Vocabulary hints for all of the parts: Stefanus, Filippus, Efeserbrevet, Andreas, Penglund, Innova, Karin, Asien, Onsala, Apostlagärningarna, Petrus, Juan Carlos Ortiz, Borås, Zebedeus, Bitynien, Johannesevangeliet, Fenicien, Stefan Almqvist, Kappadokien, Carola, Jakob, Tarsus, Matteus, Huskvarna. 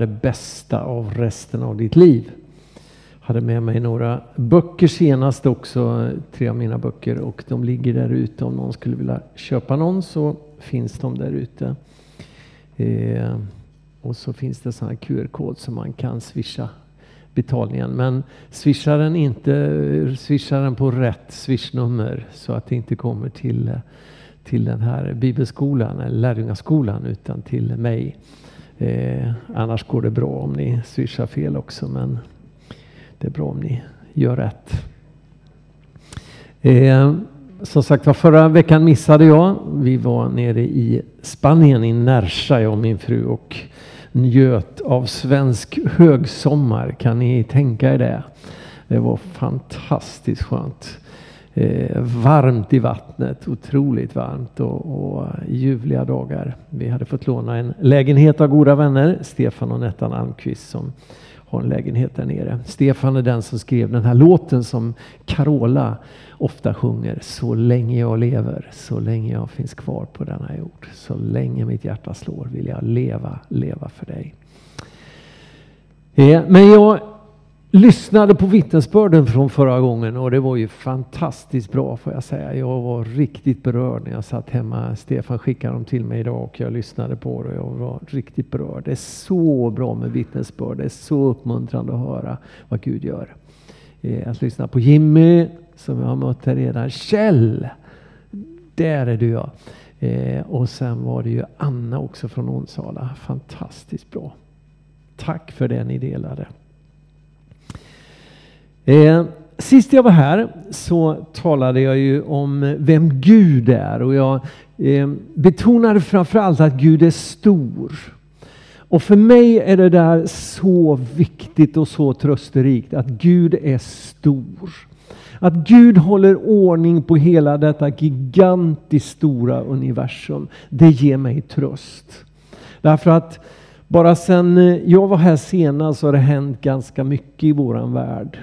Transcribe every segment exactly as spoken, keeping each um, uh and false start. det bästa av resten av ditt liv. Jag hade med mig några böcker senast också, tre av mina böcker, och de ligger där ute. Om någon skulle vilja köpa någon så finns de där ute. Eh, och så finns det sån här Q R-kod som man kan swisha betalningen. Men swishar den inte, swishar den på rätt swishnummer så att det inte kommer till, till den här bibelskolan eller lärjungaskolan utan till mig. Eh, annars går det bra om ni swishar fel också, men det är bra om ni gör rätt. Eh, som sagt, förra veckan missade jag. Vi var nere i Spanien, i Nerja, jag och min fru, och njöt av svensk högsommar. Kan ni tänka er det? Det var fantastiskt skönt. Eh, varmt i vattnet, otroligt varmt, och, och ljuvliga dagar. Vi hade fått låna en lägenhet av goda vänner, Stefan och Nettan Almqvist, som har en lägenhet där nere. Stefan är den som skrev den här låten som Carola ofta sjunger. Så länge jag lever, så länge jag finns kvar på denna jord, så länge mitt hjärta slår vill jag leva, leva för dig. Eh, men jag lyssnade på vittnesbörden från förra gången, och det var ju fantastiskt bra, får jag säga. Jag var riktigt berörd när jag satt hemma. Stefan skickade dem till mig idag och jag lyssnade på det, och jag var riktigt berörd. Det är så bra med vittnesbörd. Det är så uppmuntrande att höra vad Gud gör. Att lyssna på Jimmy som jag har mött här redan. Kjell, där är du, ja. Och sen var det ju Anna också från Onsala. Fantastiskt bra. Tack för det ni delade. Eh, sist jag var här så talade jag ju om vem Gud är, och jag eh, betonade framförallt att Gud är stor. Och för mig är det där så viktigt och så trösterikt, att Gud är stor. Att Gud håller ordning på hela detta gigantiskt stora universum, det ger mig tröst. Därför att bara sedan jag var här senast så har det hänt ganska mycket i våran värld.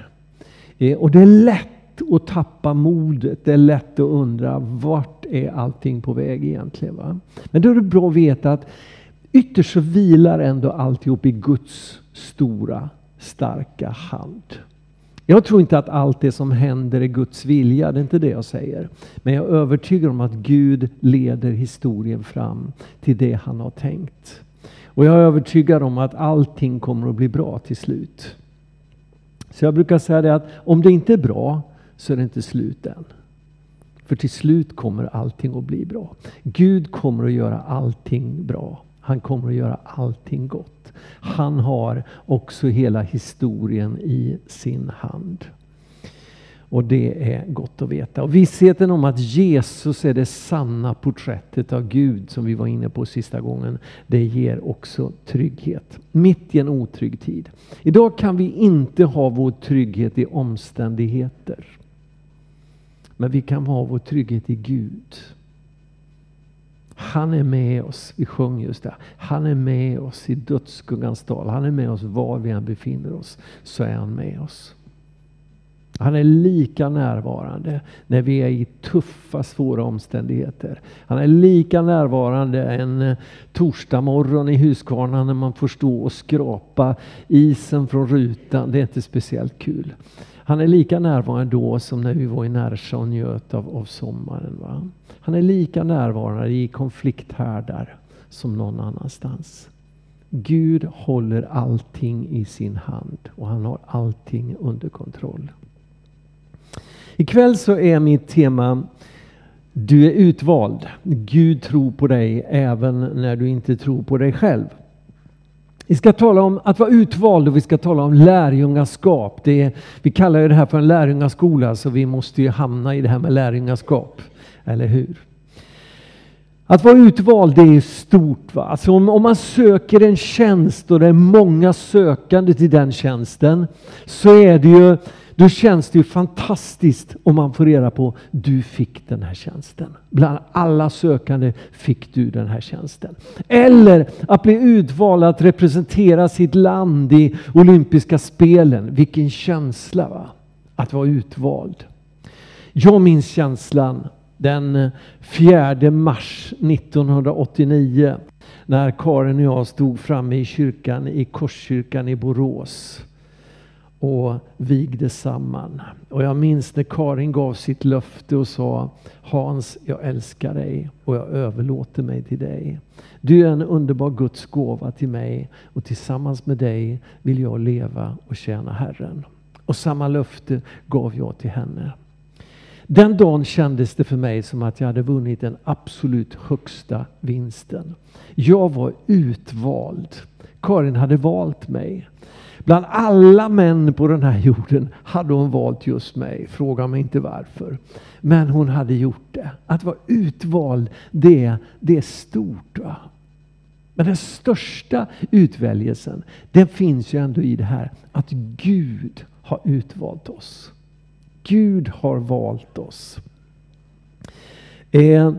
Och det är lätt att tappa modet. Det är lätt att undra, vart är allting på väg egentligen, va? Men då är det bra att veta att ytterst så vilar ändå alltihop i Guds stora, starka hand. Jag tror inte att allt det som händer är Guds vilja. Det är inte det jag säger. Men jag är övertygad om att Gud leder historien fram till det han har tänkt. Och jag är övertygad om att allting kommer att bli bra till slut. Så jag brukar säga det, att om det inte är bra så är det inte slut än. För till slut kommer allting att bli bra. Gud kommer att göra allting bra. Han kommer att göra allting gott. Han har också hela historien i sin hand. Och det är gott att veta. Och vissheten om att Jesus är det sanna porträttet av Gud, som vi var inne på sista gången, det ger också trygghet. Mitt i en otrygg tid. Idag kan vi inte ha vår trygghet i omständigheter. Men vi kan ha vår trygghet i Gud. Han är med oss. Vi sjöng just det. Han är med oss i dödsskuggans dal. Han är med oss var vi än befinner oss. Så är han med oss. Han är lika närvarande när vi är i tuffa, svåra omständigheter. Han är lika närvarande en torsdag morgon i Huskvarna när man får stå och skrapa isen från rutan. Det är inte speciellt kul. Han är lika närvarande då som när vi var i Nerja och njöt av, av sommaren, va? Han är lika närvarande i konflikthärdar som någon annanstans. Gud håller allting i sin hand, och han har allting under kontroll. Ikväll så är mitt tema, du är utvald. Gud tror på dig även när du inte tror på dig själv. Vi ska tala om att vara utvald, och vi ska tala om lärjungaskap. Det är, vi kallar ju det här för en lärjungaskola, så vi måste ju hamna i det här med lärjungaskap. Eller hur? Att vara utvald, det är stort, va? Alltså om, om man söker en tjänst och det är många sökande till den tjänsten, så är det ju... Då känns det ju fantastiskt om man får reda på, du fick den här tjänsten. Bland alla sökande fick du den här tjänsten. Eller att bli utvald att representera sitt land i olympiska spelen. Vilken känsla, va? Att vara utvald. Jag minns känslan den fjärde mars nittonhundraåttionio. när Karin och jag stod framme i kyrkan, i Korskyrkan i Borås, och vigde samman. Och jag minns när Karin gav sitt löfte och sa: Hans, jag älskar dig och jag överlåter mig till dig. Du är en underbar Guds gåva till mig, och tillsammans med dig vill jag leva och tjäna Herren. Och samma löfte gav jag till henne. Den dagen kändes det för mig som att jag hade vunnit den absolut högsta vinsten. Jag var utvald. Karin hade valt mig. Bland alla män på den här jorden hade hon valt just mig. Fråga mig inte varför. Men hon hade gjort det. Att vara utvald, det, det är stort, va? Men den största utväljelsen, den finns ju ändå i det här att Gud har utvalt oss. Gud har valt oss. Eh,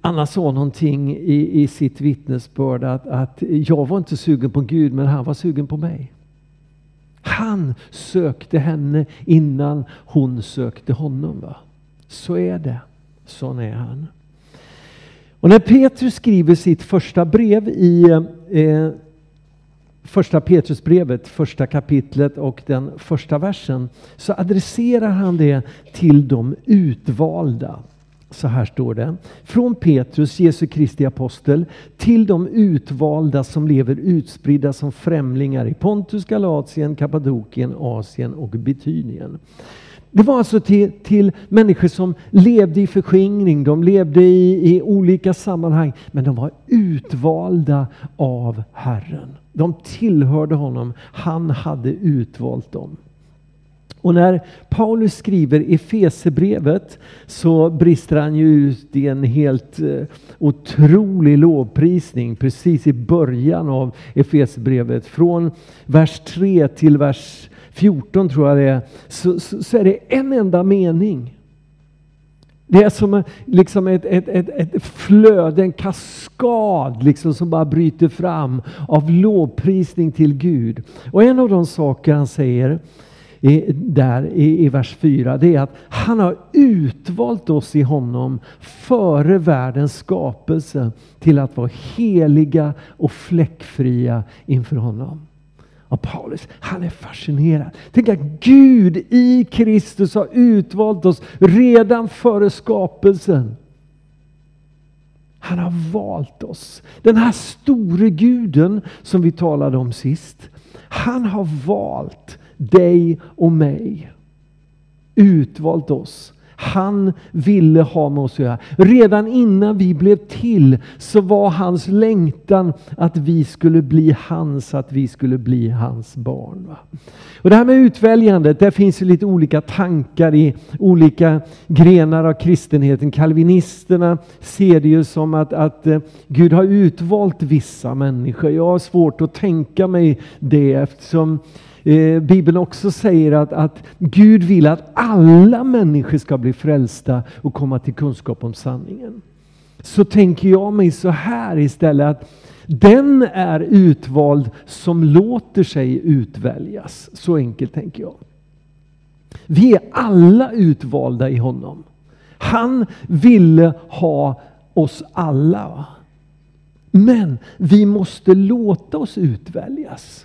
Anna sa någonting i, i sitt vittnesbörd att, att jag var inte sugen på Gud, men han var sugen på mig. Han sökte henne innan hon sökte honom, va? Så är det. Sån är han. Och när Petrus skriver sitt första brev i eh, Första Petrusbrevet, första kapitlet och den första versen, så adresserar han det till de utvalda. Så här står det: från Petrus, Jesu Kristi apostel, till de utvalda som lever utspridda som främlingar i Pontus, Galatien, Kappadokien, Asien och Bitynien. Det var alltså till, till människor som levde i förskingring, de levde i, i olika sammanhang, men de var utvalda av Herren. De tillhörde honom, han hade utvalt dem. Och när Paulus skriver Efeserbrevet så brister han ju ut i en helt otrolig lovprisning precis i början av Efeserbrevet. Från vers tre till vers fjorton, tror jag det är, så, så, så är det en enda mening. Det är som liksom ett, ett, ett, ett flöde, en kaskad liksom, som bara bryter fram av lovprisning till Gud. Och en av de saker han säger i, där i, i vers fyra, det är att han har utvalt oss i honom före världens skapelse till att vara heliga och fläckfria inför honom. Och Paulus, han är fascinerad. Tänk att Gud i Kristus har utvalt oss redan före skapelsen. Han har valt oss. Den här store guden som vi talade om sist, han har valt dig och mig. Utvalt oss. Han ville ha med oss att göra. Redan innan vi blev till så var hans längtan att vi skulle bli hans, att vi skulle bli hans barn, va? Och det här med utväljandet, där finns ju lite olika tankar i olika grenar av kristenheten. Kalvinisterna ser det ju som att, att Gud har utvalt vissa människor. Jag har svårt att tänka mig det, eftersom Bibeln också säger att, att Gud vill att alla människor ska bli frälsta och komma till kunskap om sanningen. Så tänker jag mig så här istället, att den är utvald som låter sig utväljas. Så enkelt tänker jag. Vi är alla utvalda i honom. Han ville ha oss alla. Men vi måste låta oss utväljas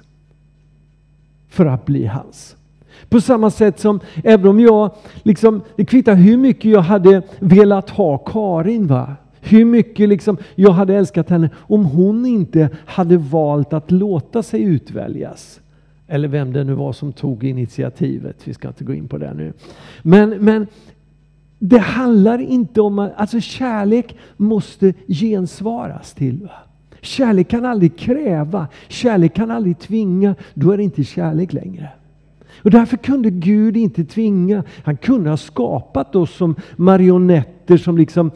för att bli hans. På samma sätt som, även om jag liksom, det kvittar hur mycket jag hade velat ha Karin, va? Hur mycket liksom jag hade älskat henne, om hon inte hade valt att låta sig utväljas. Eller vem det nu var som tog initiativet. Vi ska inte gå in på det nu. Men, men det handlar inte om att, alltså kärlek måste gensvaras till, va? Kärlek kan aldrig kräva. Kärlek kan aldrig tvinga. Då är det inte kärlek längre. Och därför kunde Gud inte tvinga. Han kunde ha skapat oss som marionetter. Som liksom,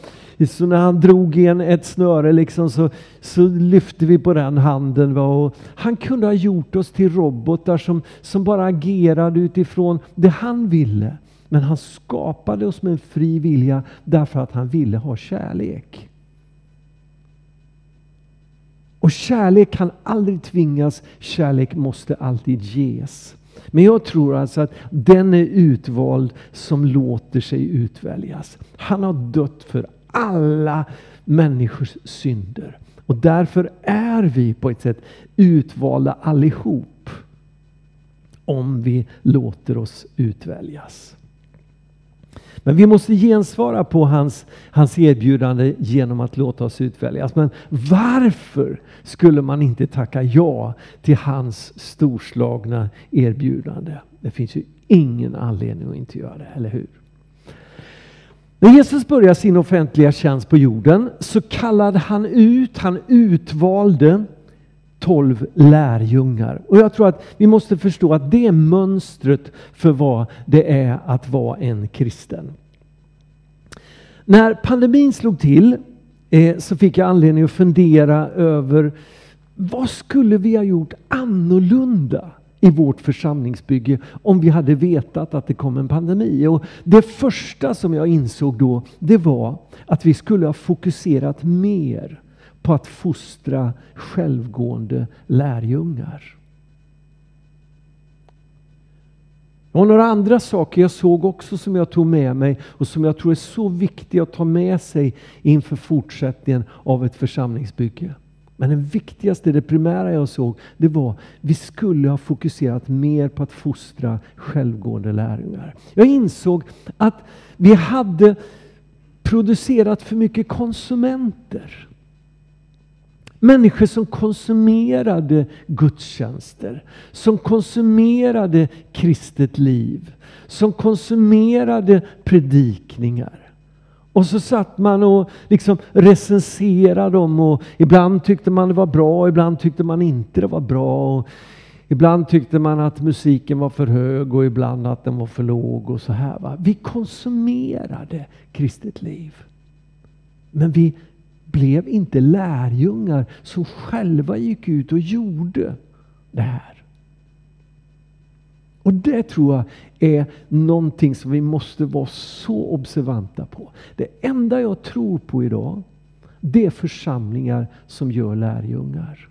så när han drog igen ett snöre liksom, så, så lyfte vi på den handen, va? Och han kunde ha gjort oss till robotar som, som bara agerade utifrån det han ville. Men han skapade oss med en fri vilja därför att han ville ha kärlek. Och kärlek kan aldrig tvingas, kärlek måste alltid ges. Men jag tror alltså att den är utvald som låter sig utväljas. Han har dött för alla människors synder. Och därför är vi på ett sätt utvalda allihop, om vi låter oss utväljas. Men vi måste gensvara på hans, hans erbjudande genom att låta oss utväljas. Men varför skulle man inte tacka ja till hans storslagna erbjudande? Det finns ju ingen anledning att inte göra det, eller hur? När Jesus började sin offentliga tjänst på jorden så kallade han ut, han utvalde tolv lärjungar. Och jag tror att vi måste förstå att det är mönstret för vad det är att vara en kristen. När pandemin slog till eh, så fick jag anledning att fundera över vad skulle vi ha gjort annorlunda i vårt församlingsbygge om vi hade vetat att det kom en pandemi. Och det första som jag insåg då, det var att vi skulle ha fokuserat mer på att fostra självgående lärjungar. Och några andra saker jag såg också som jag tog med mig och som jag tror är så viktiga att ta med sig inför fortsättningen av ett församlingsbygge. Men det viktigaste, det primära jag såg, det var att vi skulle ha fokuserat mer på att fostra självgående lärjungar. Jag insåg att vi hade producerat för mycket konsumenter. Människor som konsumerade gudstjänster, som konsumerade kristet liv, som konsumerade predikningar. Och så satt man och liksom recenserade dem, och ibland tyckte man det var bra, ibland tyckte man inte det var bra. Och ibland tyckte man att musiken var för hög och ibland att den var för låg och så här, va? Vi konsumerade kristet liv. Men vi blev inte lärjungar som själva gick ut och gjorde det här. Och det tror jag är någonting som vi måste vara så observanta på. Det enda jag tror på idag, det är församlingar som gör lärjungar.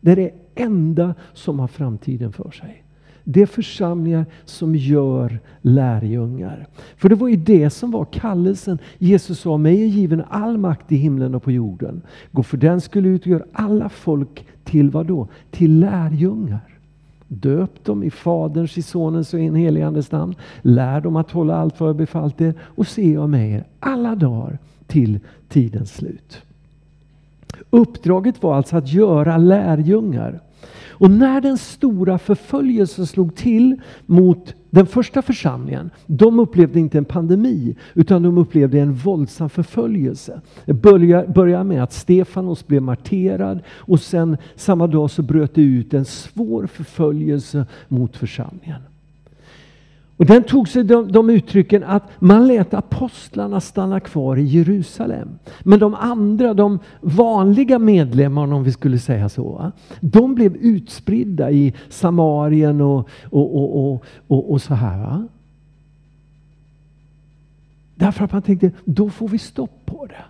Det är det enda som har framtiden för sig. Det är församlingar som gör lärjungar. För det var ju det som var kallelsen. Jesus sa, mig är given all makt i himlen och på jorden. Gå för den skulle ut och göra alla folk till vad då? Till lärjungar. Döp dem i Faderns, i Sonens och i en helig Andes namn. Lär dem att hålla allt vad jag befallt er. Och se jag med er alla dagar till tidens slut. Uppdraget var alltså att göra lärjungar. Och när den stora förföljelsen slog till mot den första församlingen, de upplevde inte en pandemi utan de upplevde en våldsam förföljelse. Det började med att Stefanus blev marterad och sen samma dag så bröt det ut en svår förföljelse mot församlingen. Och den tog sig de, de uttrycken att man lät apostlarna stanna kvar i Jerusalem. Men de andra, de vanliga medlemmarna om vi skulle säga så, de blev utspridda i Samarien och, och, och, och, och, och så här. Va? Därför att man tänkte, då får vi stopp på det.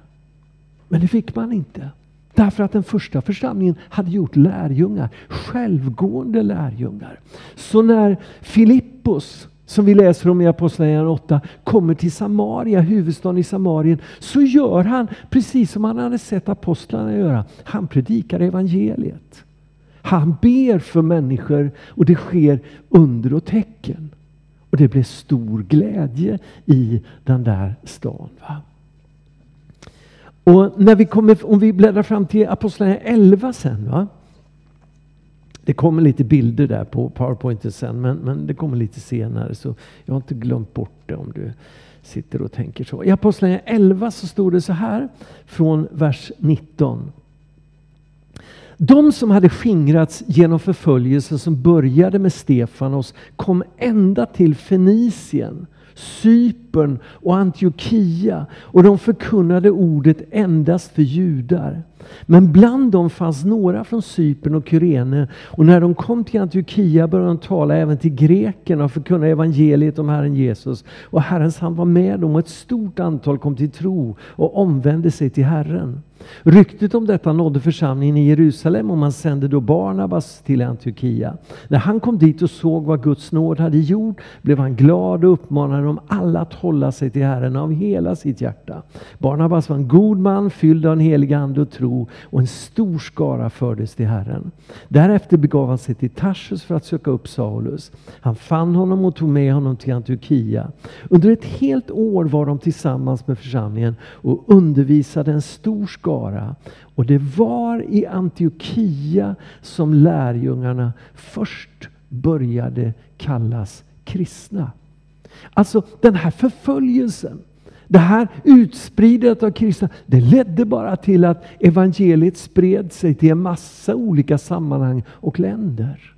Men det fick man inte. Därför att den första församlingen hade gjort lärjungar, självgående lärjungar. Så när Filippus, som vi läser om i Apostlagärningarna åtta, kommer till Samaria, huvudstaden i Samarien, så gör han precis som han hade sett apostlarna göra. Han predikar evangeliet. Han ber för människor och det sker under och tecken. Och det blev stor glädje i den där stan, va? Och när vi kommer, om vi bläddrar fram till Apostlagärningarna elva sen, va? Det kommer lite bilder där på PowerPointen sen, men, men det kommer lite senare så jag har inte glömt bort det om du sitter och tänker så. I Apostlagärningarna elva så står det så här från vers nitton. De som hade skingrats genom förföljelsen som började med Stefanos kom ända till Fenicien, Cypern och Antiochia och de förkunnade ordet endast för judar. Men bland dem fanns några från Cypern och Kyrene, och när de kom till Antiochia började de tala även till grekerna och förkunna evangeliet om Herren Jesus. Och Herrens hand var med dem, och ett stort antal kom till tro och omvände sig till Herren. Ryktet om detta nådde församlingen i Jerusalem, och man sände då Barnabas till Antiochia. När han kom dit och såg vad Guds nåd hade gjort blev han glad och uppmanade dem alla att hålla sig till Herren av hela sitt hjärta. Barnabas var en god man, fylld av en helig ande och tro, och en stor skara fördes till Herren. Därefter begav han sig till Tarsus för att söka upp Saulus. Han fann honom och tog med honom till Antiochia. Under ett helt år var de tillsammans med församlingen och undervisade en stor skara. Och det var i Antiochia som lärjungarna först började kallas kristna. Alltså den här förföljelsen, det här utspridet av kristna, det ledde bara till att evangeliet spred sig till en massa olika sammanhang och länder.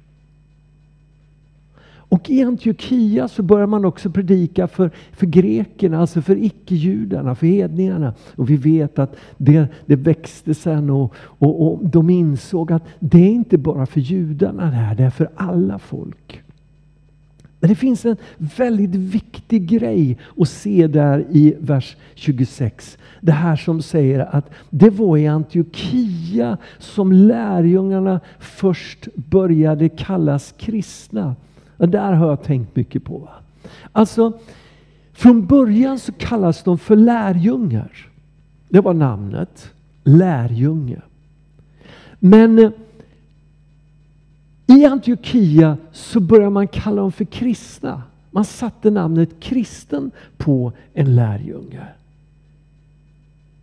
Och i Antiochia så börjar man också predika för, för grekerna, alltså för icke-judarna, för hedningarna. Och vi vet att det, det växte sen, och, och, och de insåg att det är inte bara för judarna det här, det är för alla folk. Men det finns en väldigt viktig grej att se där i vers tjugosex. Det här som säger att det var i Antiochia som lärjungarna först började kallas kristna. Och där har jag tänkt mycket på. Alltså, från början så kallas de för lärjungar. Det var namnet, lärjunge. Men i Antiochia så börjar man kalla dem för kristna. Man satte namnet kristen på en lärjunge.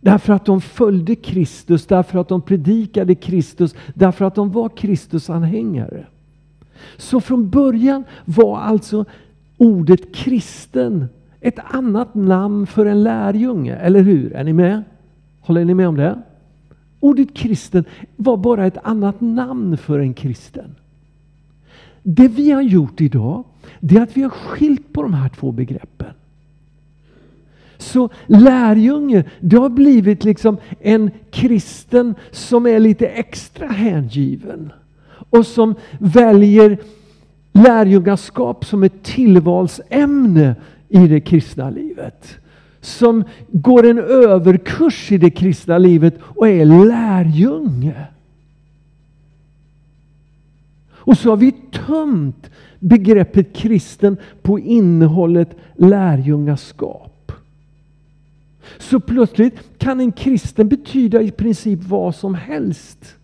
Därför att de följde Kristus, därför att de predikade Kristus, därför att de var Kristusanhängare. Så från början var alltså ordet kristen ett annat namn för en lärjunge, eller hur? Är ni med? Håller ni med om det? Ordet kristen var bara ett annat namn för en kristen. Det vi har gjort idag, det är att vi har skilt på de här två begreppen. Så lärjunge, det har blivit liksom en kristen som är lite extra hängiven. Och som väljer lärjungaskap som ett tillvalsämne i det kristna livet. Som går en överkurs i det kristna livet och är lärjunge. Och så har vi tömt begreppet kristen på innehållet lärjungaskap. Så plötsligt kan en kristen betyda i princip vad som helst.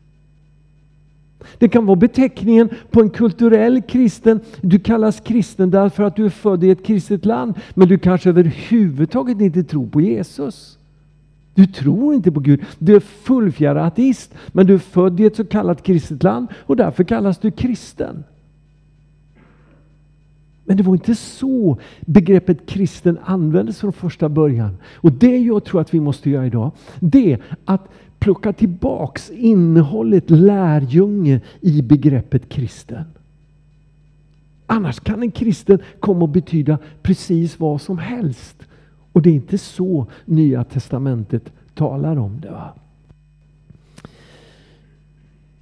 Det kan vara beteckningen på en kulturell kristen. Du kallas kristen därför att du är född i ett kristet land. Men du kanske överhuvudtaget inte tror på Jesus. Du tror inte på Gud. Du är fullfjärd ateist. Men du är född i ett så kallat kristet land. Och därför kallas du kristen. Men det var inte så begreppet kristen användes från första början. Och det jag tror att vi måste göra idag, det är att plocka tillbaks innehållet lärjunge i begreppet kristen. Annars kan en kristen komma att betyda precis vad som helst. Och det är inte så Nya testamentet talar om det, va?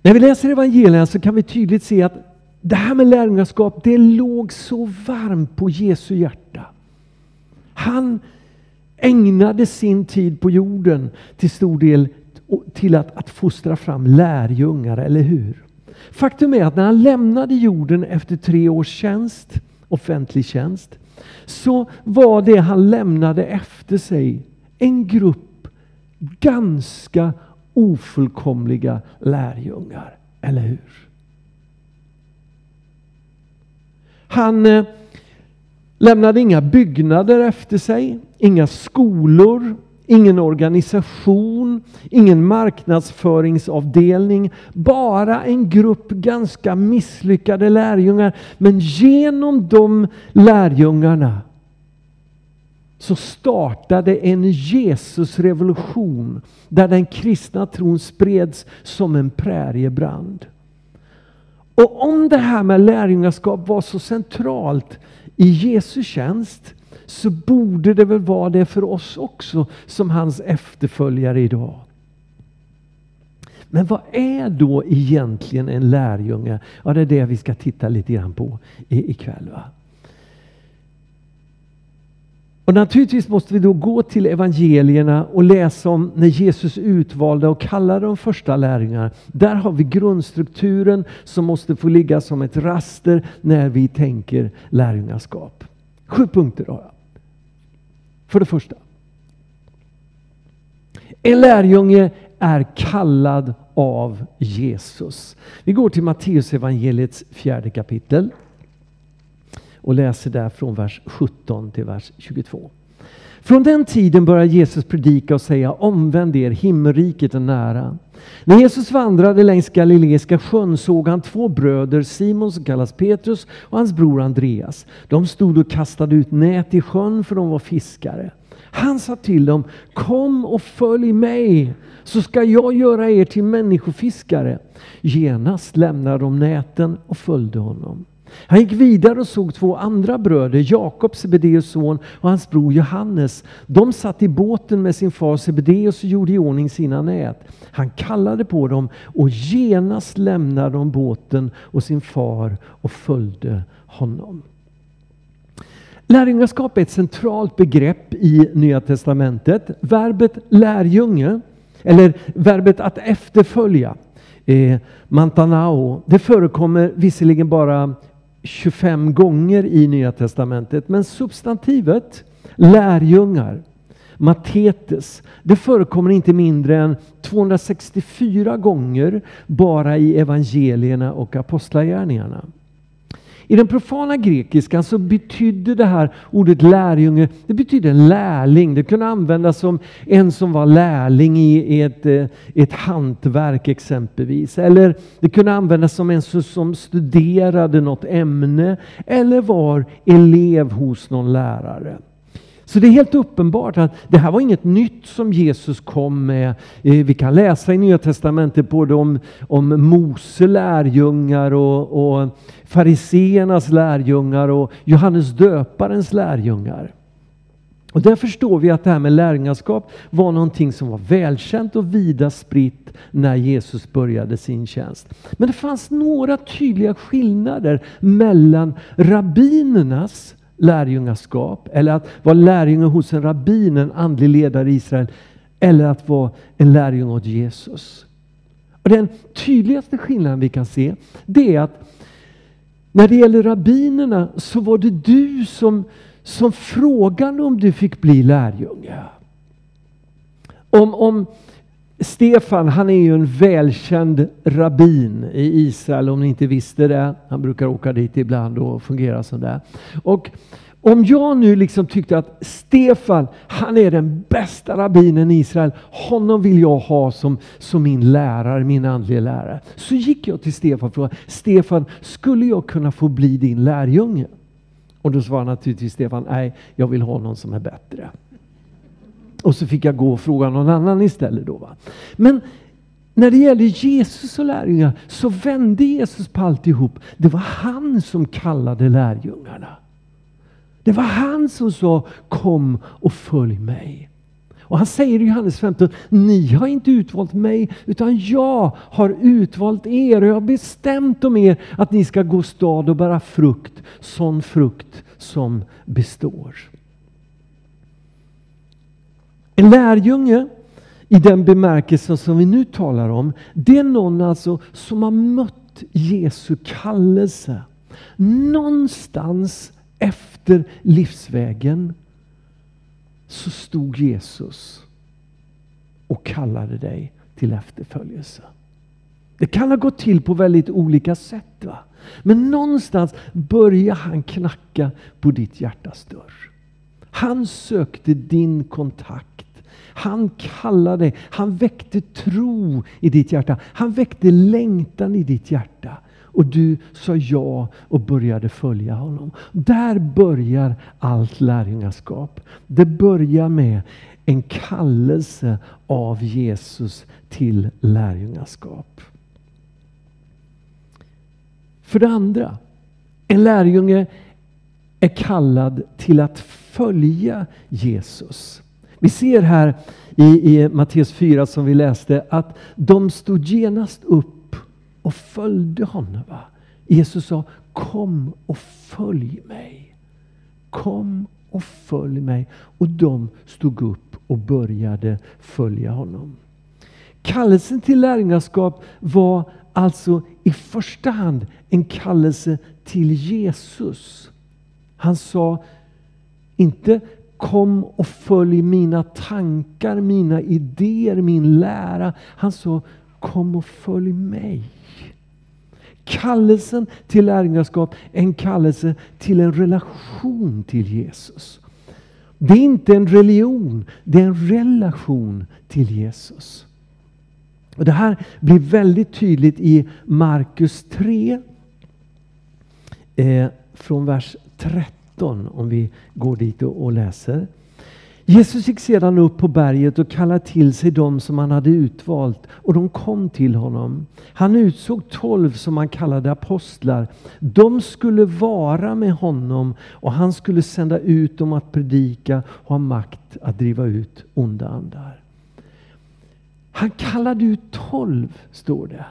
När vi läser evangelierna så kan vi tydligt se att det här med lärjungaskap, det låg så varmt på Jesu hjärta. Han ägnade sin tid på jorden till stor del till att, att fostra fram lärjungar, eller hur? Faktum är att när han lämnade jorden efter tre års tjänst, offentlig tjänst, så var det han lämnade efter sig en grupp ganska ofullkomliga lärjungar, eller hur? Han eh, lämnade inga byggnader efter sig, inga skolor, ingen organisation, ingen marknadsföringsavdelning, bara en grupp ganska misslyckade lärjungar. Men genom de lärjungarna så startade en Jesusrevolution där den kristna tron spreds som en präriebrand. Och om det här med lärjungaskap var så centralt i Jesu tjänst, så borde det väl vara det för oss också som hans efterföljare idag. Men vad är då egentligen en lärjunge? Ja, det är det vi ska titta lite grann på ikväll, va? Och naturligtvis måste vi då gå till evangelierna och läsa om när Jesus utvalde och kallade de första lärjungarna. Där har vi grundstrukturen som måste få ligga som ett raster när vi tänker lärjungaskap. Sju punkter har jag. För det första. En lärjunge är kallad av Jesus. Vi går till Matteusevangeliets fjärde kapitel. Och läser där från vers sjutton till vers tjugotvå. Från den tiden började Jesus predika och säga: omvänd er, himmelriket är nära. När Jesus vandrade längs Galileiska sjön såg han två bröder, Simon som kallas Petrus och hans bror Andreas. De stod och kastade ut nät i sjön för de var fiskare. Han sa till dem: kom och följ mig så ska jag göra er till människofiskare. Genast lämnade de näten och följde honom. Han gick vidare och såg två andra bröder, Jakob, Zebedeus son, och hans bror Johannes. De satt i båten med sin far Zebedeus och gjorde i ordning sina nät. Han kallade på dem och genast lämnade de båten och sin far och följde honom. Lärjungaskap är ett centralt begrepp i Nya testamentet. Verbet lärjunge, eller verbet att efterfölja, eh, mantanao, det förekommer visserligen bara tjugofem gånger i Nya testamentet, men substantivet lärjungar, matetes, det förekommer inte mindre än tvåhundrasextiofyra gånger bara i evangelierna och apostlagärningarna. I den profana grekiskan så betydde det här ordet lärjunge, det betyder en lärling. Det kunde användas som en som var lärling i ett, ett hantverk exempelvis. Eller det kunde användas som en som studerade något ämne eller var elev hos någon lärare. Så det är helt uppenbart att det här var inget nytt som Jesus kom med. Vi kan läsa i Nya testamentet både om, om Mose lärjungar och, och fariseernas lärjungar och Johannes döparens lärjungar. Och där förstår vi att det här med lärjungaskap var någonting som var välkänt och vida spritt när Jesus började sin tjänst. Men det fanns några tydliga skillnader mellan rabbinernas lärjungaskap, eller att vara lärjunge hos en rabbin, en andlig ledare i Israel, eller att vara en lärjunge åt Jesus. Och den tydligaste skillnaden vi kan se, det är att när det gäller rabbinerna så var det du som, som frågade om du fick bli lärjunge. Om, om Stefan, han är ju en välkänd rabbin i Israel, om ni inte visste det. Han brukar åka dit ibland och fungera som där. Och om jag nu liksom tyckte att Stefan, han är den bästa rabbinen i Israel. Honom vill jag ha som, som min lärare, min andliga lärare. Så gick jag till Stefan och frågade: Stefan, skulle jag kunna få bli din lärjunge? Och då svarade naturligtvis Stefan: nej, jag vill ha någon som är bättre. Och så fick jag gå och fråga någon annan istället då, va? Men när det gäller Jesus och lärjungar så vände Jesus på alltihop. Det var han som kallade lärjungarna. Det var han som sa: kom och följ mig. Och han säger i Johannes femton: ni har inte utvalt mig utan jag har utvalt er. Och jag har bestämt om er att ni ska gå stad och bära frukt. Sån frukt som består. En lärjunge i den bemärkelsen som vi nu talar om, det är någon alltså som har mött Jesu kallelse någonstans efter livsvägen. Så stod Jesus och kallade dig till efterföljelse. Det kan ha gått till på väldigt olika sätt, va? Men någonstans börjar han knacka på ditt hjärtas dörr. Han sökte din kontakt. Han kallade dig. Han väckte tro i ditt hjärta. Han väckte längtan i ditt hjärta. Och du sa ja och började följa honom. Där börjar allt lärjungaskap. Det börjar med en kallelse av Jesus till lärjungaskap. För det andra, en lärjunge är kallad till att följa Jesus. Vi ser här i, i Matteus fyra som vi läste att de stod genast upp och följde honom. Va? Jesus sa, kom och följ mig. Kom och följ mig. Och de stod upp och började följa honom. Kallelsen till lärjungaskap var alltså i första hand en kallelse till Jesus. Han sa inte kom och följ mina tankar, mina idéer, min lära. Han sa kom och följ mig. Kallelsen till lärjungaskap är en kallelse till en relation till Jesus. Det är inte en religion, det är en relation till Jesus. Och det här blir väldigt tydligt i Markus tre eh, från vers tretton, om vi går dit och, och läser. Jesus gick sedan upp på berget och kallade till sig dem som han hade utvalt, och de kom till honom. Han utsåg tolv som han kallade apostlar. De skulle vara med honom och han skulle sända ut dem att predika och ha makt att driva ut onda andar. Han kallade ut tolv, står det.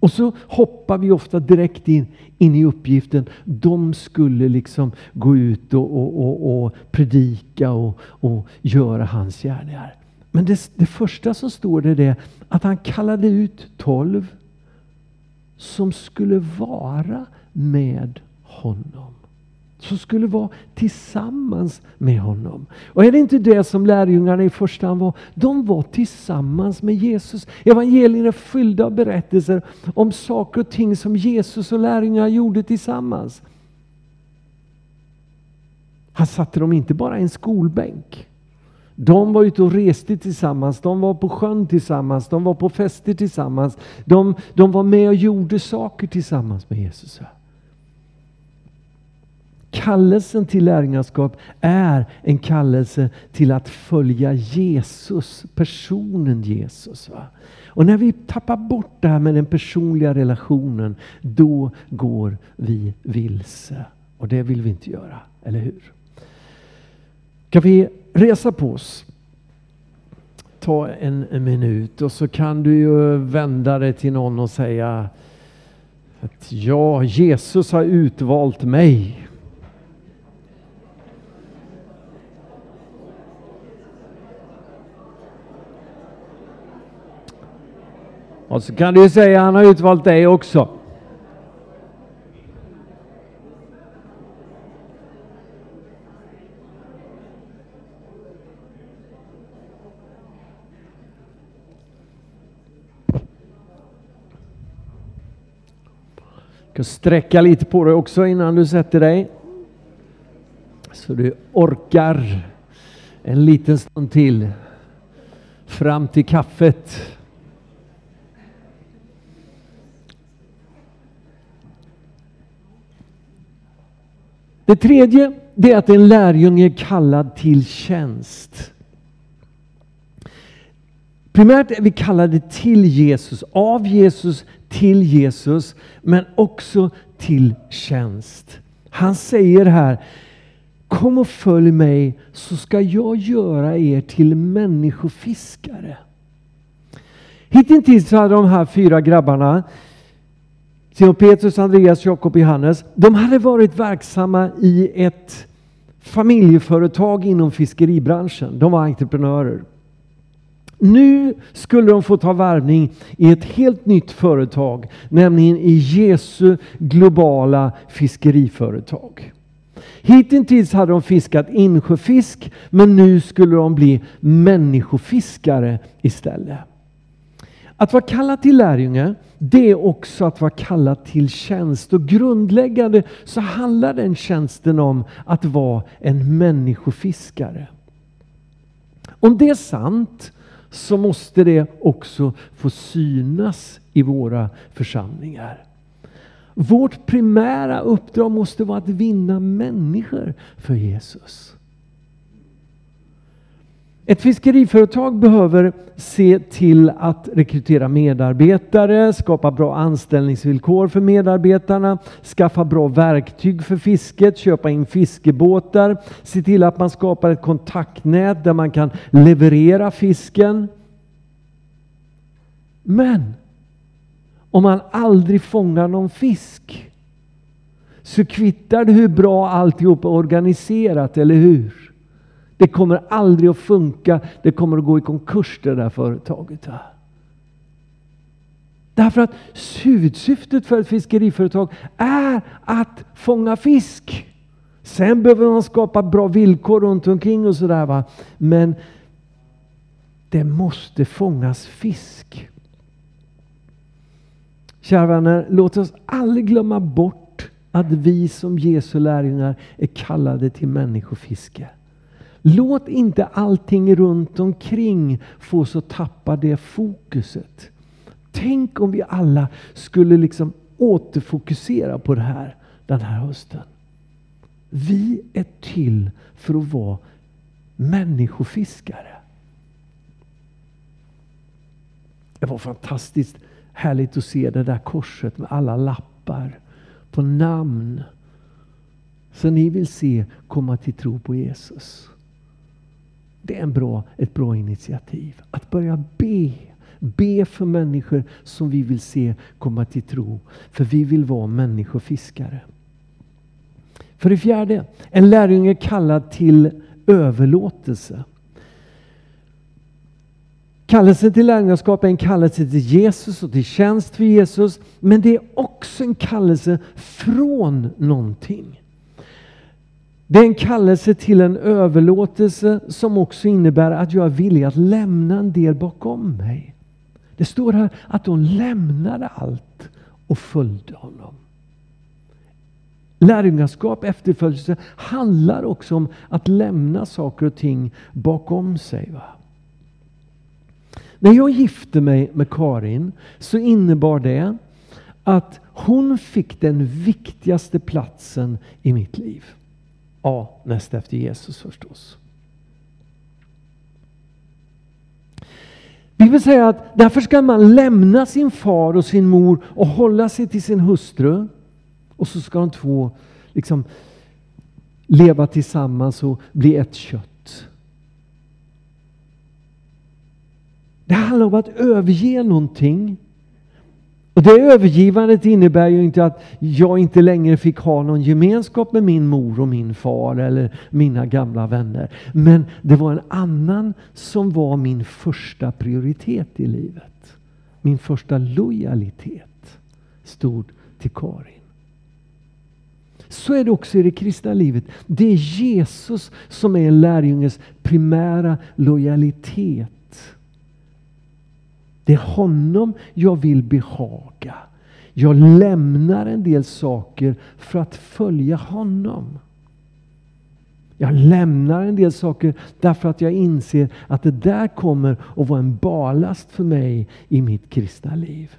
Och så hoppar vi ofta direkt in, in i uppgiften. De skulle liksom gå ut och, och, och, och predika och, och göra hans gärningar. Men det, det första som står det är att han kallade ut tolv som skulle vara med honom. Som skulle vara tillsammans med honom. Och är det inte det som lärjungarna i första hand var? De var tillsammans med Jesus. Evangelierna är fyllda av berättelser om saker och ting som Jesus och lärjungarna gjorde tillsammans. Han satte dem inte bara i en skolbänk. De var ute och reste tillsammans. De var på sjön tillsammans. De var på fester tillsammans. De, de var med och gjorde saker tillsammans med Jesus. Kallelsen till lärjungaskap är en kallelse till att följa Jesus, personen Jesus. Va? Och när vi tappar bort det här med den personliga relationen, då går vi vilse. Och det vill vi inte göra, eller hur? Kan vi resa på oss? Ta en, en minut, och så kan du ju vända dig till någon och säga att ja, Jesus har utvalt mig. Och så kan du säga att han har utvalt dig också. Du kan sträcka lite på dig också innan du sätter dig. Så du orkar en liten stund till fram till kaffet. Det tredje, det är att en lärjunge är kallad till tjänst. Primärt är vi kallade till Jesus, av Jesus till Jesus, men också till tjänst. Han säger här, kom och följ mig så ska jag göra er till människofiskare. Hittills hade de här fyra grabbarna, Simon Petrus, Andreas, Jakob och Johannes, de hade varit verksamma i ett familjeföretag inom fiskeribranschen. De var entreprenörer. Nu skulle de få ta värvning i ett helt nytt företag, nämligen i Jesu globala fiskeriföretag. Hittills hade de fiskat insjöfisk, men nu skulle de bli människofiskare istället. Att vara kallad till lärjunge, det är också att vara kallad till tjänst. Och grundläggande så handlar den tjänsten om att vara en människofiskare. Om det är sant så måste det också få synas i våra församlingar. Vårt primära uppdrag måste vara att vinna människor för Jesus. Ett fiskeriföretag behöver se till att rekrytera medarbetare, skapa bra anställningsvillkor för medarbetarna, skaffa bra verktyg för fisket, köpa in fiskebåtar, se till att man skapar ett kontaktnät där man kan leverera fisken. Men om man aldrig fångar någon fisk så kvittar det hur bra alltihop är organiserat, eller hur? Det kommer aldrig att funka. Det kommer att gå i konkurs det där företaget. Därför att huvudsyftet för ett fiskeriföretag är att fånga fisk. Sen behöver man skapa bra villkor runt omkring och sådär, va. Men det måste fångas fisk. Kära vänner, låt oss aldrig glömma bort att vi som Jesu lärjungar är kallade till människofiske. Låt inte allting runt omkring få så tappa det fokuset. Tänk om vi alla skulle liksom återfokusera på det här den här hösten. Vi är till för att vara människofiskare. Det var fantastiskt härligt att se det där korset med alla lappar på namn. Så ni vill se komma till tro på Jesus. Det är en bra, ett bra initiativ. Att börja be. Be för människor som vi vill se komma till tro. För vi vill vara människofiskare. För det fjärde. En lärjunge är kallad till överlåtelse. Kallelsen till lärjungaskap är en kallelse till Jesus och till tjänst för Jesus. Men det är också en kallelse från någonting. Det är en kallelse till en överlåtelse som också innebär att jag är villig att lämna en del bakom mig. Det står här att de lämnade allt och följde honom. Lärjungaskap, efterföljelse, handlar också om att lämna saker och ting bakom sig. Va? När jag gifte mig med Karin så innebar det att hon fick den viktigaste platsen i mitt liv. Ja, näst efter Jesus förstås. Vi vill säga att därför ska man lämna sin far och sin mor och hålla sig till sin hustru. Och så ska de två liksom leva tillsammans och bli ett kött. Det handlar om att överge någonting. Och det övergivandet innebär ju inte att jag inte längre fick ha någon gemenskap med min mor och min far eller mina gamla vänner. Men det var en annan som var min första prioritet i livet. Min första lojalitet stod till Karin. Så är det också i det kristna livet. Det är Jesus som är lärjungens primära lojalitet. Det är honom jag vill behaga. Jag lämnar en del saker för att följa honom. Jag lämnar en del saker därför att jag inser att det där kommer att vara en ballast för mig i mitt kristna liv.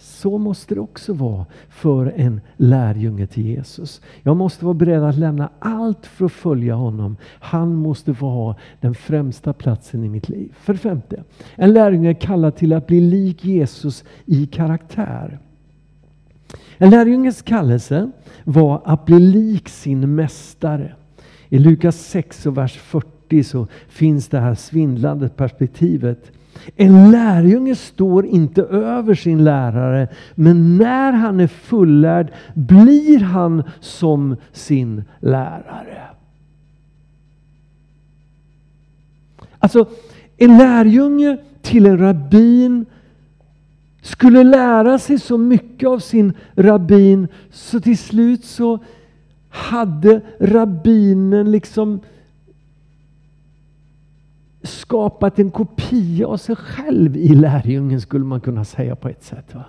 Så måste det också vara för en lärjunge till Jesus. Jag måste vara beredd att lämna allt för att följa honom. Han måste få ha den främsta platsen i mitt liv. För det femte. En lärjunge är kallad till att bli lik Jesus i karaktär. En lärjunges kallelse var att bli lik sin mästare. I Lukas sex och vers fyrtio så finns det här svindlande perspektivet. En lärjunge står inte över sin lärare, men när han är fullärd blir han som sin lärare. Alltså, en lärjunge till en rabbin skulle lära sig så mycket av sin rabbin så till slut så hade rabbinen liksom skapat en kopia av sig själv i lärjungen, skulle man kunna säga på ett sätt. Va?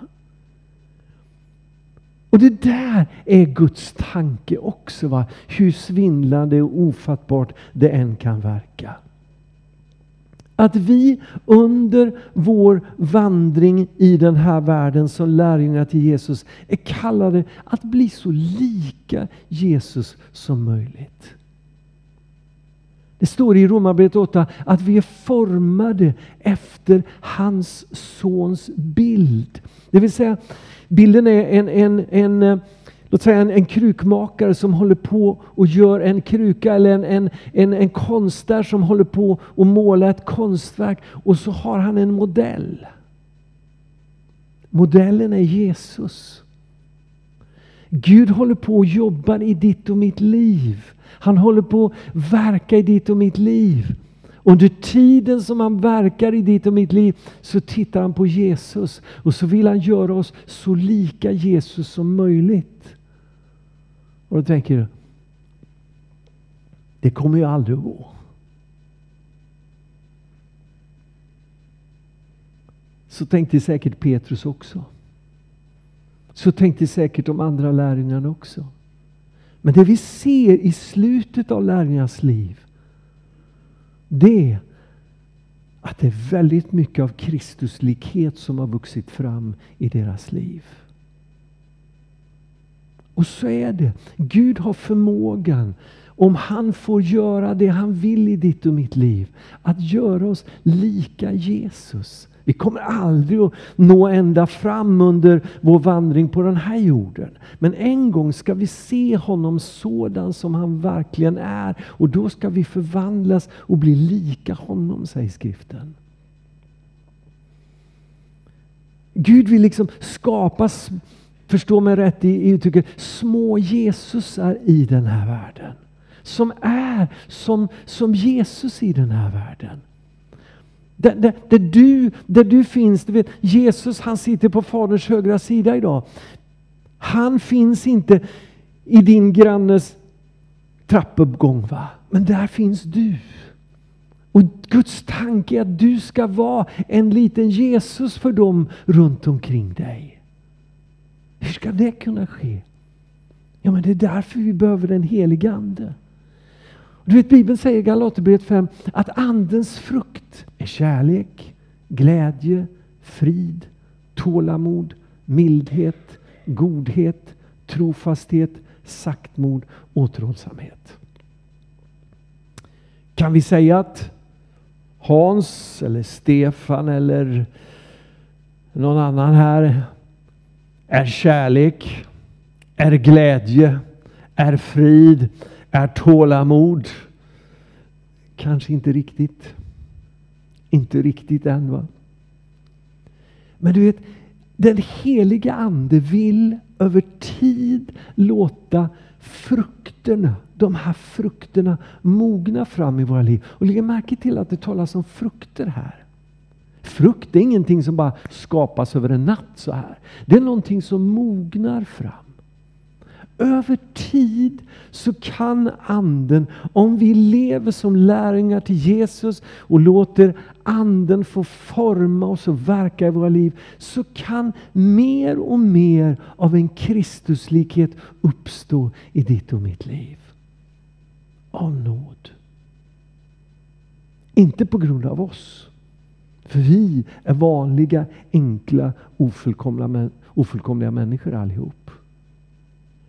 Och det där är Guds tanke också. Va? Hur svindlande och ofattbart det än kan verka. Att vi under vår vandring i den här världen som lärjungar till Jesus är kallade att bli så lika Jesus som möjligt. Det står i Romarbrevet åtta att vi är formade efter hans sons bild. Det vill säga, bilden är en, en, en, låt säga en, en krukmakare som håller på och gör en kruka, eller en, en, en, en konstnär som håller på och målar ett konstverk, och så har han en modell. Modellen är Jesus. Gud håller på och jobbar i ditt och mitt liv. Han håller på att verka i ditt och mitt liv. Under tiden som han verkar i ditt och mitt liv så tittar han på Jesus. Och så vill han göra oss så lika Jesus som möjligt. Och då tänker du, det kommer ju aldrig att gå. Så tänkte säkert Petrus också. Så tänkte säkert de andra lärjungarna också. Men det vi ser i slutet av lärjungarnas liv, det är att det är väldigt mycket av Kristuslikhet som har vuxit fram i deras liv. Och så är det. Gud har förmågan, om han får göra det han vill i ditt och mitt liv, att göra oss lika Jesus. Vi kommer aldrig att nå ända fram under vår vandring på den här jorden. Men en gång ska vi se honom sådan som han verkligen är. Och då ska vi förvandlas och bli lika honom, säger skriften. Gud vill liksom skapas, förstå mig rätt i uttrycket, små Jesusar i den här världen. Som är som, som Jesus i den här världen. Där, där, där, du, där du finns, du vet, Jesus han sitter på faderns högra sida idag. Han finns inte i din grannes trappuppgång, va? Men där finns du. Och Guds tanke är att du ska vara en liten Jesus för dem runt omkring dig. Hur ska det kunna ske? Ja, men det är därför vi behöver den helige ande. Du vet, Bibeln säger i Galaterbrevet fem att andens frukt är kärlek, glädje, frid, tålamod, mildhet, godhet, trofasthet, saktmod, återhållsamhet. Kan vi säga att Hans eller Stefan eller någon annan här är kärlek, är glädje, är frid, är tålamod? Kanske inte riktigt. Inte riktigt än, va? Men du vet, den heliga ande vill över tid låta frukterna, de här frukterna, mogna fram i våra liv. Och lägg märke till att det talas om frukter här. Frukt är ingenting som bara skapas över en natt så här. Det är någonting som mognar fram. Över tid så kan anden, om vi lever som lärjungar till Jesus och låter anden få forma oss och verka i våra liv, så kan mer och mer av en Kristuslikhet uppstå i ditt och mitt liv. Av nåd. Inte på grund av oss. För vi är vanliga, enkla, ofullkomliga, ofullkomliga människor allihop.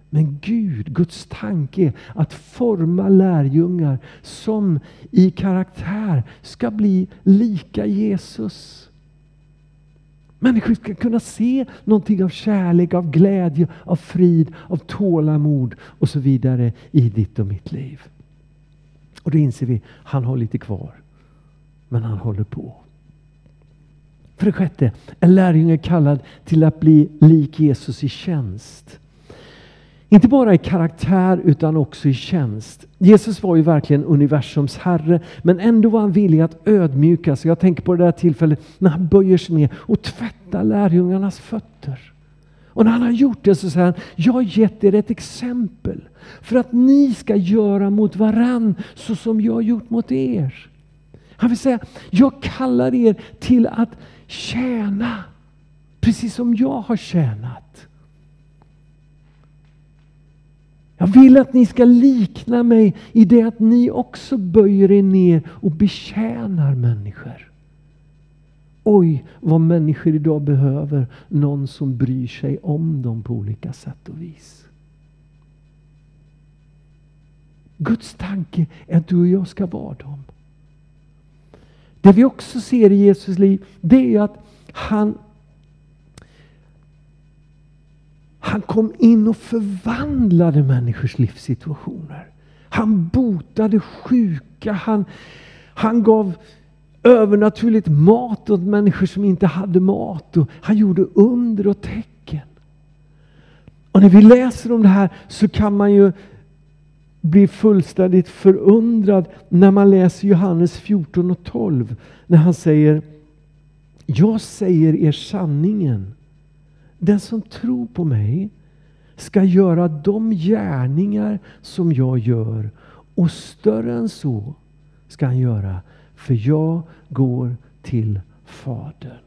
Men Gud, Guds tanke är att forma lärjungar som i karaktär ska bli lika Jesus. Människor ska kunna se någonting av kärlek, av glädje, av frid, av tålamod och så vidare i ditt och mitt liv. Och det inser vi, han har lite kvar. Men han håller på. För det sjätte, en lärjunge är kallad till att bli lik Jesus i tjänst. Inte bara i karaktär utan också i tjänst. Jesus var ju verkligen universums herre, men ändå var han villig att ödmjuka sig. Jag tänker på det där tillfället när han böjer sig ner och tvättar lärjungarnas fötter. Och när han har gjort det så säger han, jag har gett er ett exempel för att ni ska göra mot varann så som jag har gjort mot er. Han vill säga, jag kallar er till att tjäna precis som jag har tjänat. Jag vill att ni ska likna mig i det att ni också böjer er ner och betjänar människor. Oj, vad människor idag behöver någon som bryr sig om dem på olika sätt och vis. Guds tanke är att du och jag ska vara dem. Det vi också ser i Jesus liv, det är att han han kom in och förvandlade människors livssituationer. Han botade sjuka, han han gav övernaturligt mat åt människor som inte hade mat, och han gjorde under och tecken. Och när vi läser om det här så kan man ju blir fullständigt förundrad när man läser Johannes fjorton och tolv. När han säger: jag säger er sanningen. Den som tror på mig ska göra de gärningar som jag gör. Och större än så ska han göra. För jag går till Fadern.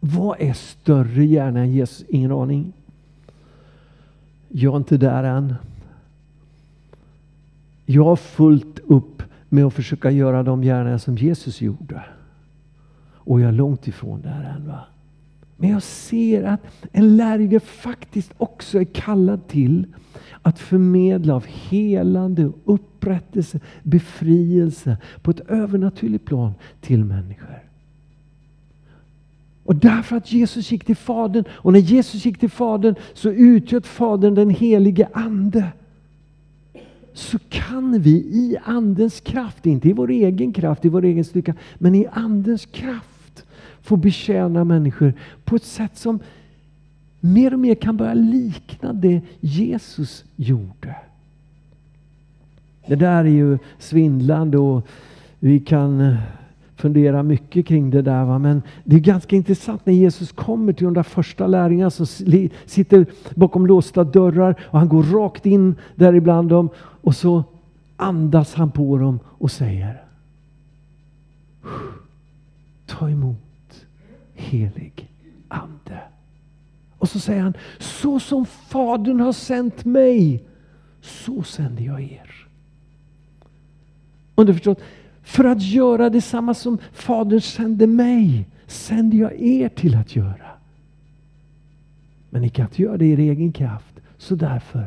Vad är större gärningar än Jesus? Ingen aning. Jag är inte där än. Jag har fullt upp med att försöka göra de gärningar som Jesus gjorde. Och jag är långt ifrån där än, va? Men jag ser att en lärjunge faktiskt också är kallad till att förmedla av helande, upprättelse, befrielse på ett övernaturligt plan till människor. Och därför att Jesus gick till Fadern. Och när Jesus gick till Fadern så utgöt Fadern den helige Ande. Så kan vi i Andens kraft, inte i vår egen kraft, i vår egen styrka, men i Andens kraft få betjäna människor på ett sätt som mer och mer kan börja likna det Jesus gjorde. Det där är ju svindlande och vi kan fundera mycket kring det där, va? Men det är ganska intressant när Jesus kommer till de där första lärjungarna som sitter bakom låsta dörrar, och han går rakt in där ibland dem och så andas han på dem och säger: ta emot helig ande. Och så säger han: så som Fadern har sänt mig, så sänder jag er. Underförstått, för att göra detsamma som Fadern sände mig, sänder jag er till att göra. Men ni kan inte göra det i er egen kraft. Så därför,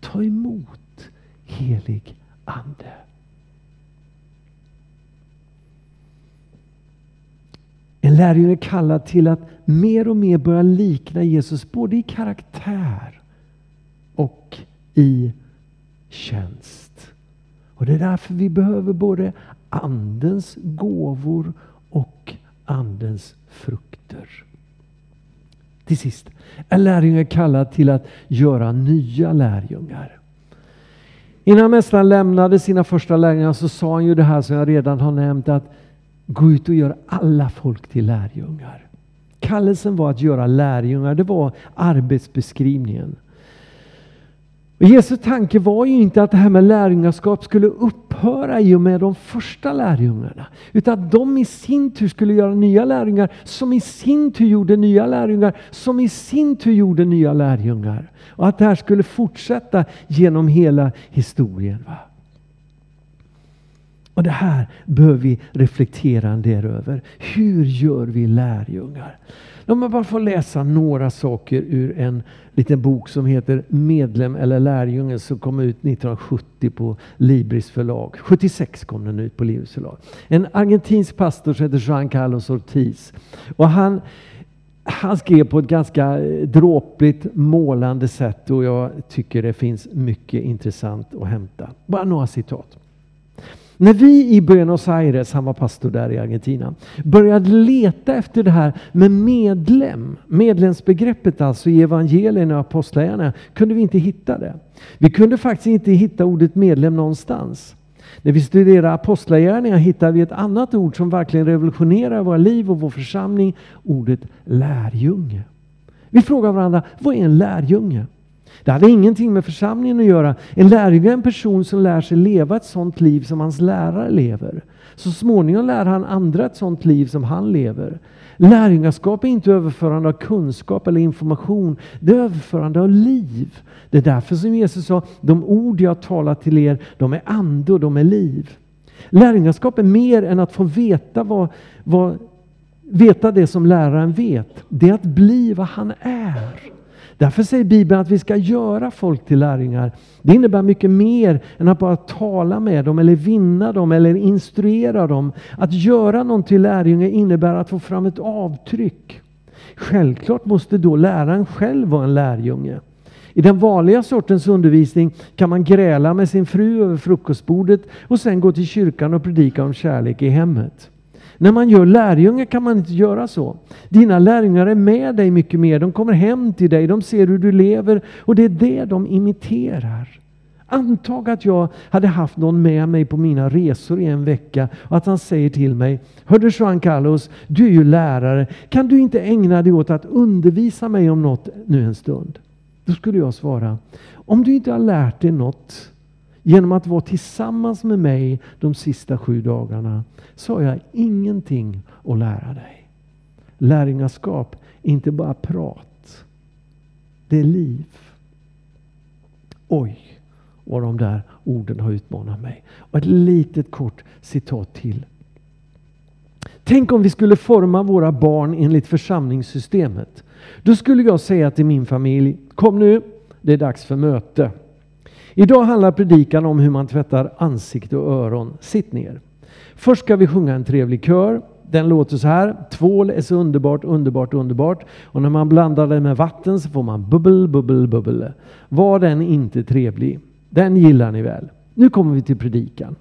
ta emot helig ande. En lärjunge är kallad till att mer och mer börja likna Jesus, både i karaktär och i tjänst. Och det är därför vi behöver både Andens gåvor och Andens frukter. Till sist, en lärjunge är kallad till att göra nya lärjungar. Innan mästaren lämnade sina första lärjungar så sa han ju det här som jag redan har nämnt, att gå ut och göra alla folk till lärjungar. Kallelsen var att göra lärjungar, det var arbetsbeskrivningen. Och Jesu tanke var ju inte att det här med lärjungaskap skulle upphöra i och med de första lärjungarna. Utan att de i sin tur skulle göra nya lärjungar som i sin tur gjorde nya lärjungar som i sin tur gjorde nya lärjungar. Och att det här skulle fortsätta genom hela historien, va? Och det här behöver vi reflektera en del över. Hur gör vi lärjungar? Om man bara får läsa några saker ur en liten bok som heter Medlem eller lärjungen, som kom ut nitton sjuttio på Libris förlag. sjuttiosex kom den ut på Libris förlag. En argentinsk pastor som heter Juan Carlos Ortiz. Och han, han skrev på ett ganska dråpligt målande sätt, och jag tycker det finns mycket intressant att hämta. Bara några citat. När vi i Buenos Aires, han var pastor där i Argentina, började leta efter det här med medlem, medlemsbegreppet alltså i evangelierna och apostlagärningarna, kunde vi inte hitta det. Vi kunde faktiskt inte hitta ordet medlem någonstans. När vi studerar apostlagärningarna hittar vi ett annat ord som verkligen revolutionerar våra liv och vår församling, ordet lärjunge. Vi frågar varandra, vad är en lärjunge? Det hade ingenting med församlingen att göra. En lärjunge är en person som lär sig leva ett sånt liv som hans lärare lever. Så småningom lär han andra ett sånt liv som han lever. Lärjungaskap är inte överförande av kunskap eller information. Det är överförande av liv. Det är därför som Jesus sa: de ord jag talar till er, de är ande och de är liv. Lärjungaskap är mer än att få veta vad, vad, veta det som läraren vet. Det är att bli vad han är. Därför säger Bibeln att vi ska göra folk till lärjungar. Det innebär mycket mer än att bara tala med dem eller vinna dem eller instruera dem. Att göra någon till lärjungar innebär att få fram ett avtryck. Självklart måste då läraren själv vara en lärjunge. I den vanliga sortens undervisning kan man gräla med sin fru över frukostbordet och sen gå till kyrkan och predika om kärlek i hemmet. När man gör lärjungar kan man inte göra så. Dina lärjungar är med dig mycket mer. De kommer hem till dig. De ser hur du lever. Och det är det de imiterar. Antag att jag hade haft någon med mig på mina resor i en vecka. Och att han säger till mig. Hör du Johan Carlos, du är ju lärare. Kan du inte ägna dig åt att undervisa mig om något nu en stund? Då skulle jag svara. Om du inte har lärt dig något genom att vara tillsammans med mig de sista sju dagarna så har jag ingenting att lära dig. Lärjungaskap är inte bara prat. Det är liv. Oj, vad de där orden har utmanat mig. Och ett litet kort citat till. Tänk om vi skulle forma våra barn enligt församlingssystemet. Då skulle jag säga till min familj, kom nu, det är dags för möte. Idag handlar predikan om hur man tvättar ansikte och öron. Sitt ner. Först ska vi sjunga en trevlig kör. Den låter så här. Tvål är så underbart, underbart, underbart. Och när man blandar det med vatten så får man bubbel, bubbel, bubbel. Var den inte trevlig? Den gillar ni väl. Nu kommer vi till predikan.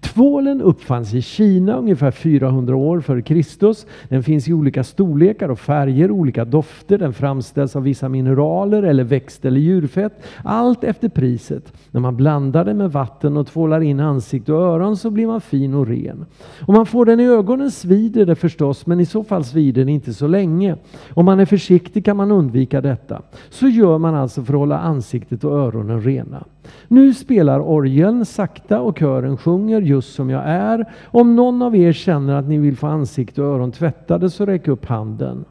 Tvålen uppfanns i Kina ungefär fyrahundra år före Kristus. Den finns i olika storlekar och färger, olika dofter. Den framställs av vissa mineraler eller växt- eller djurfett. Allt efter priset. När man blandar det med vatten och tvålar in ansikt och öron så blir man fin och ren. Om man får den i ögonen svider det förstås, men i så fall svider det inte så länge. Om man är försiktig kan man undvika detta. Så gör man alltså för att hålla ansiktet och öronen rena. Nu spelar orgeln sakta och kören sjunger just som jag är. Om någon av er känner att ni vill få ansikte och öron tvättade så räck upp handen.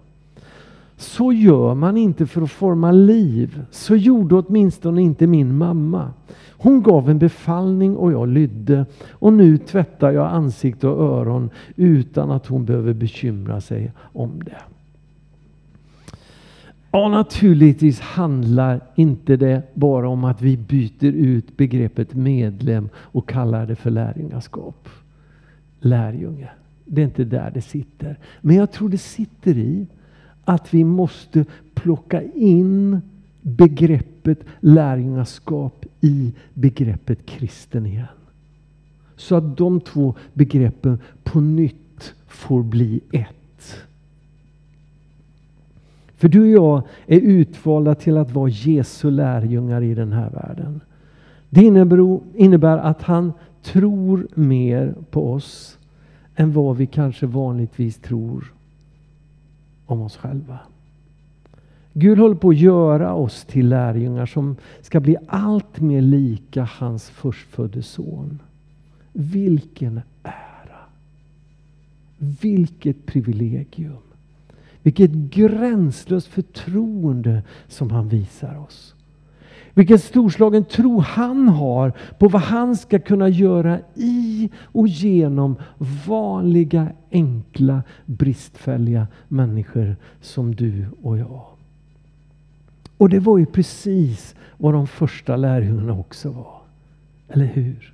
Så gör man inte för att forma liv. Så gjorde åtminstone inte min mamma. Hon gav en befallning och jag lydde. Och nu tvättar jag ansikte och öron utan att hon behöver bekymra sig om det. Ja, naturligtvis handlar inte det bara om att vi byter ut begreppet medlem och kallar det för lärjungaskap. Lärjunge, det är inte där det sitter. Men jag tror det sitter i att vi måste plocka in begreppet lärjungaskap i begreppet kristen igen. Så att de två begreppen på nytt får bli ett. För du och jag är utvalda till att vara Jesu lärjungar i den här världen. Det innebär att han tror mer på oss än vad vi kanske vanligtvis tror om oss själva. Gud håller på att göra oss till lärjungar som ska bli allt mer lika hans förstfödde son. Vilken ära! Vilket privilegium! Vilket gränslöst förtroende som han visar oss. Vilken storslagen tro han har på vad han ska kunna göra i och genom vanliga, enkla, bristfälliga människor som du och jag. Och det var ju precis vad de första lärjungarna också var. Eller hur?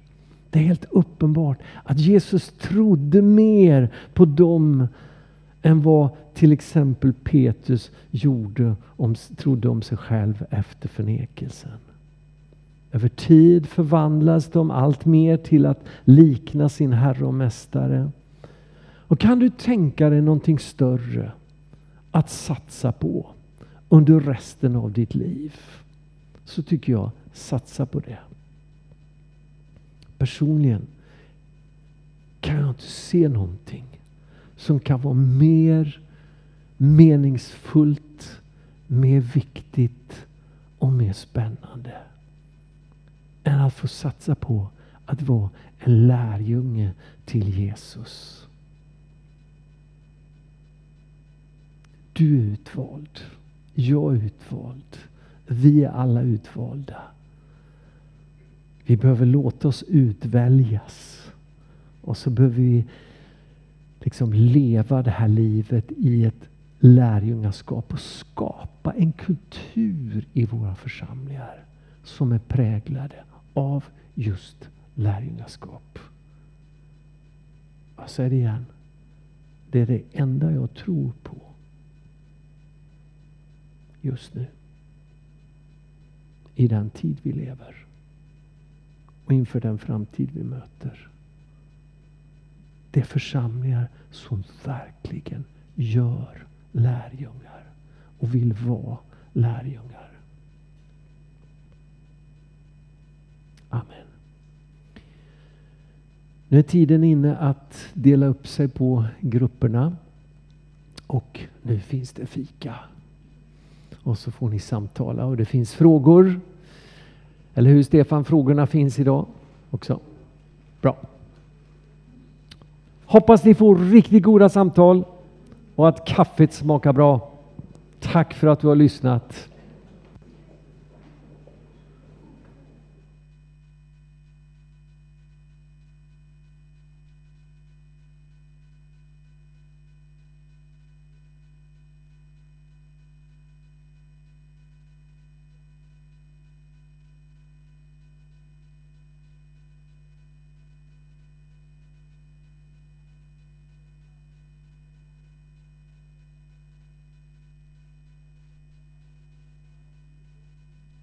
Det är helt uppenbart att Jesus trodde mer på dem än vad till exempel Petrus gjorde om, trodde om sig själv efter förnekelsen. Över tid förvandlas de allt mer till att likna sin herre och mästare. Och kan du tänka dig någonting större att satsa på under resten av ditt liv? Så tycker jag, satsa på det. Personligen kan jag inte se någonting som kan vara mer meningsfullt, mer viktigt och mer spännande än att få satsa på att vara en lärjunge till Jesus. Du är utvald. Jag är utvald. Vi är alla utvalda. Vi behöver låta oss utväljas. Och så behöver vi liksom leva det här livet i ett lärjungaskap och skapa en kultur i våra församlingar som är präglade av just lärjungaskap. Jag säger det igen. Det är det enda jag tror på just nu. I den tid vi lever. Och inför den framtid vi möter. Det är församlingar som verkligen gör lärjungar. Och vill vara lärjungar. Amen. Nu är tiden inne att dela upp sig på grupperna. Och nu finns det fika. Och så får ni samtala och det finns frågor. Eller hur Stefan, frågorna finns idag också. Bra. Hoppas ni får riktigt goda samtal och att kaffet smakar bra. Tack för att du har lyssnat.